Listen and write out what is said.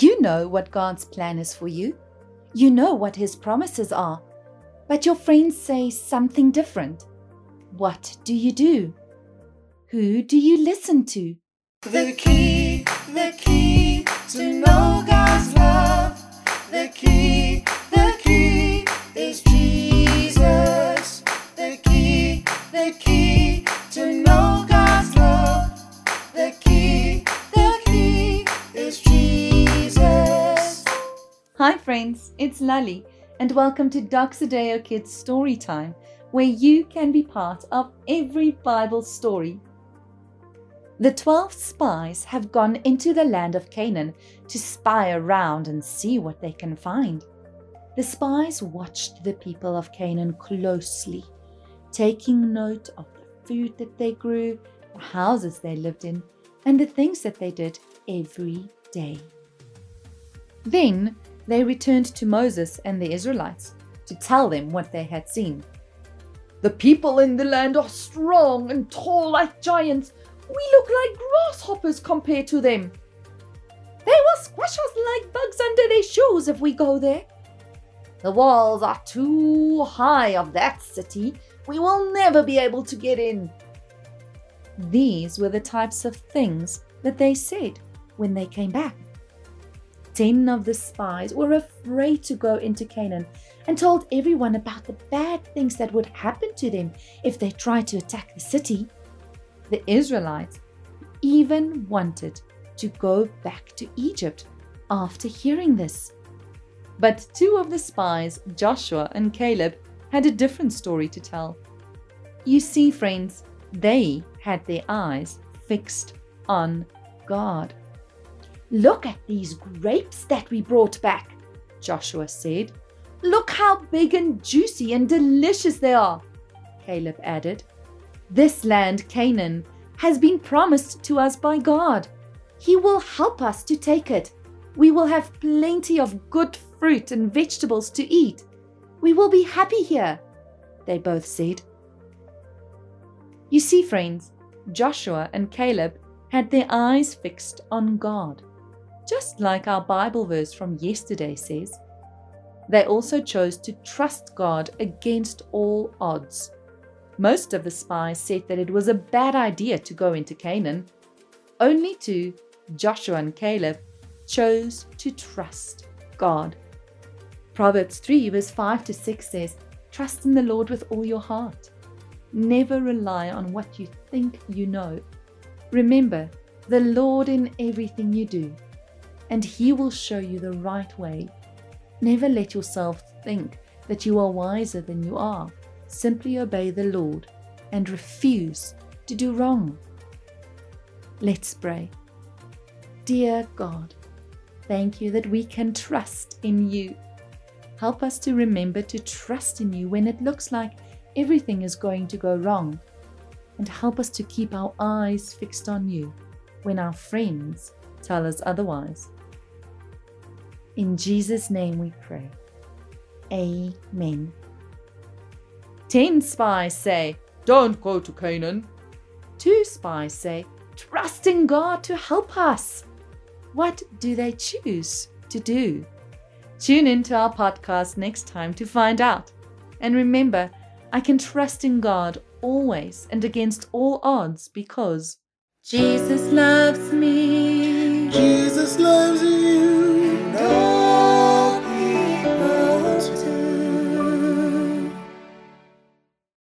You know what God's plan is for you. You know what His promises are. But your friends say something different. What do you do? Who do you listen to? The key to know God's love. The key is Jesus. The key to know God's love. The key is Jesus. Hi friends, it's Lally and welcome to Doxodeo Kids Storytime, where you can be part of every Bible story. The 12 spies have gone into the land of Canaan to spy around and see what they can find. The spies watched the people of Canaan closely, taking note of the food that they grew, the houses they lived in, and the things that they did every day. Then they returned to Moses and the Israelites to tell them what they had seen. "The people in the land are strong and tall like giants. We look like grasshoppers compared to them. They will squash us like bugs under their shoes if we go there. The walls are too high of that city. We will never be able to get in." These were the types of things that they said when they came back. 10 of the spies were afraid to go into Canaan and told everyone about the bad things that would happen to them if they tried to attack the city. The Israelites even wanted to go back to Egypt after hearing this. But 2 of the spies, Joshua and Caleb, had a different story to tell. You see, friends, they had their eyes fixed on God. "Look at these grapes that we brought back," Joshua said. "Look how big and juicy and delicious they are," Caleb added. "This land, Canaan, has been promised to us by God. He will help us to take it. We will have plenty of good fruit and vegetables to eat. We will be happy here," they both said. You see, friends, Joshua and Caleb had their eyes fixed on God, just like our Bible verse from yesterday says. They also chose to trust God against all odds. Most of the spies said that it was a bad idea to go into Canaan. Only 2, Joshua and Caleb, chose to trust God. Proverbs 3 verse 5-6 says, "Trust in the Lord with all your heart. Never rely on what you think you know. Remember the Lord in everything you do, and He will show you the right way. Never let yourself think that you are wiser than you are. Simply obey the Lord and refuse to do wrong." Let's pray. Dear God, thank You that we can trust in You. Help us to remember to trust in You when it looks like everything is going to go wrong. And help us to keep our eyes fixed on You when our friends tell us otherwise. In Jesus' name we pray. Amen. 10 spies say, "Don't go to Canaan." 2 spies say, "Trust in God to help us." What do they choose to do? Tune into our podcast next time to find out. And remember, I can trust in God always and against all odds because Jesus loves me.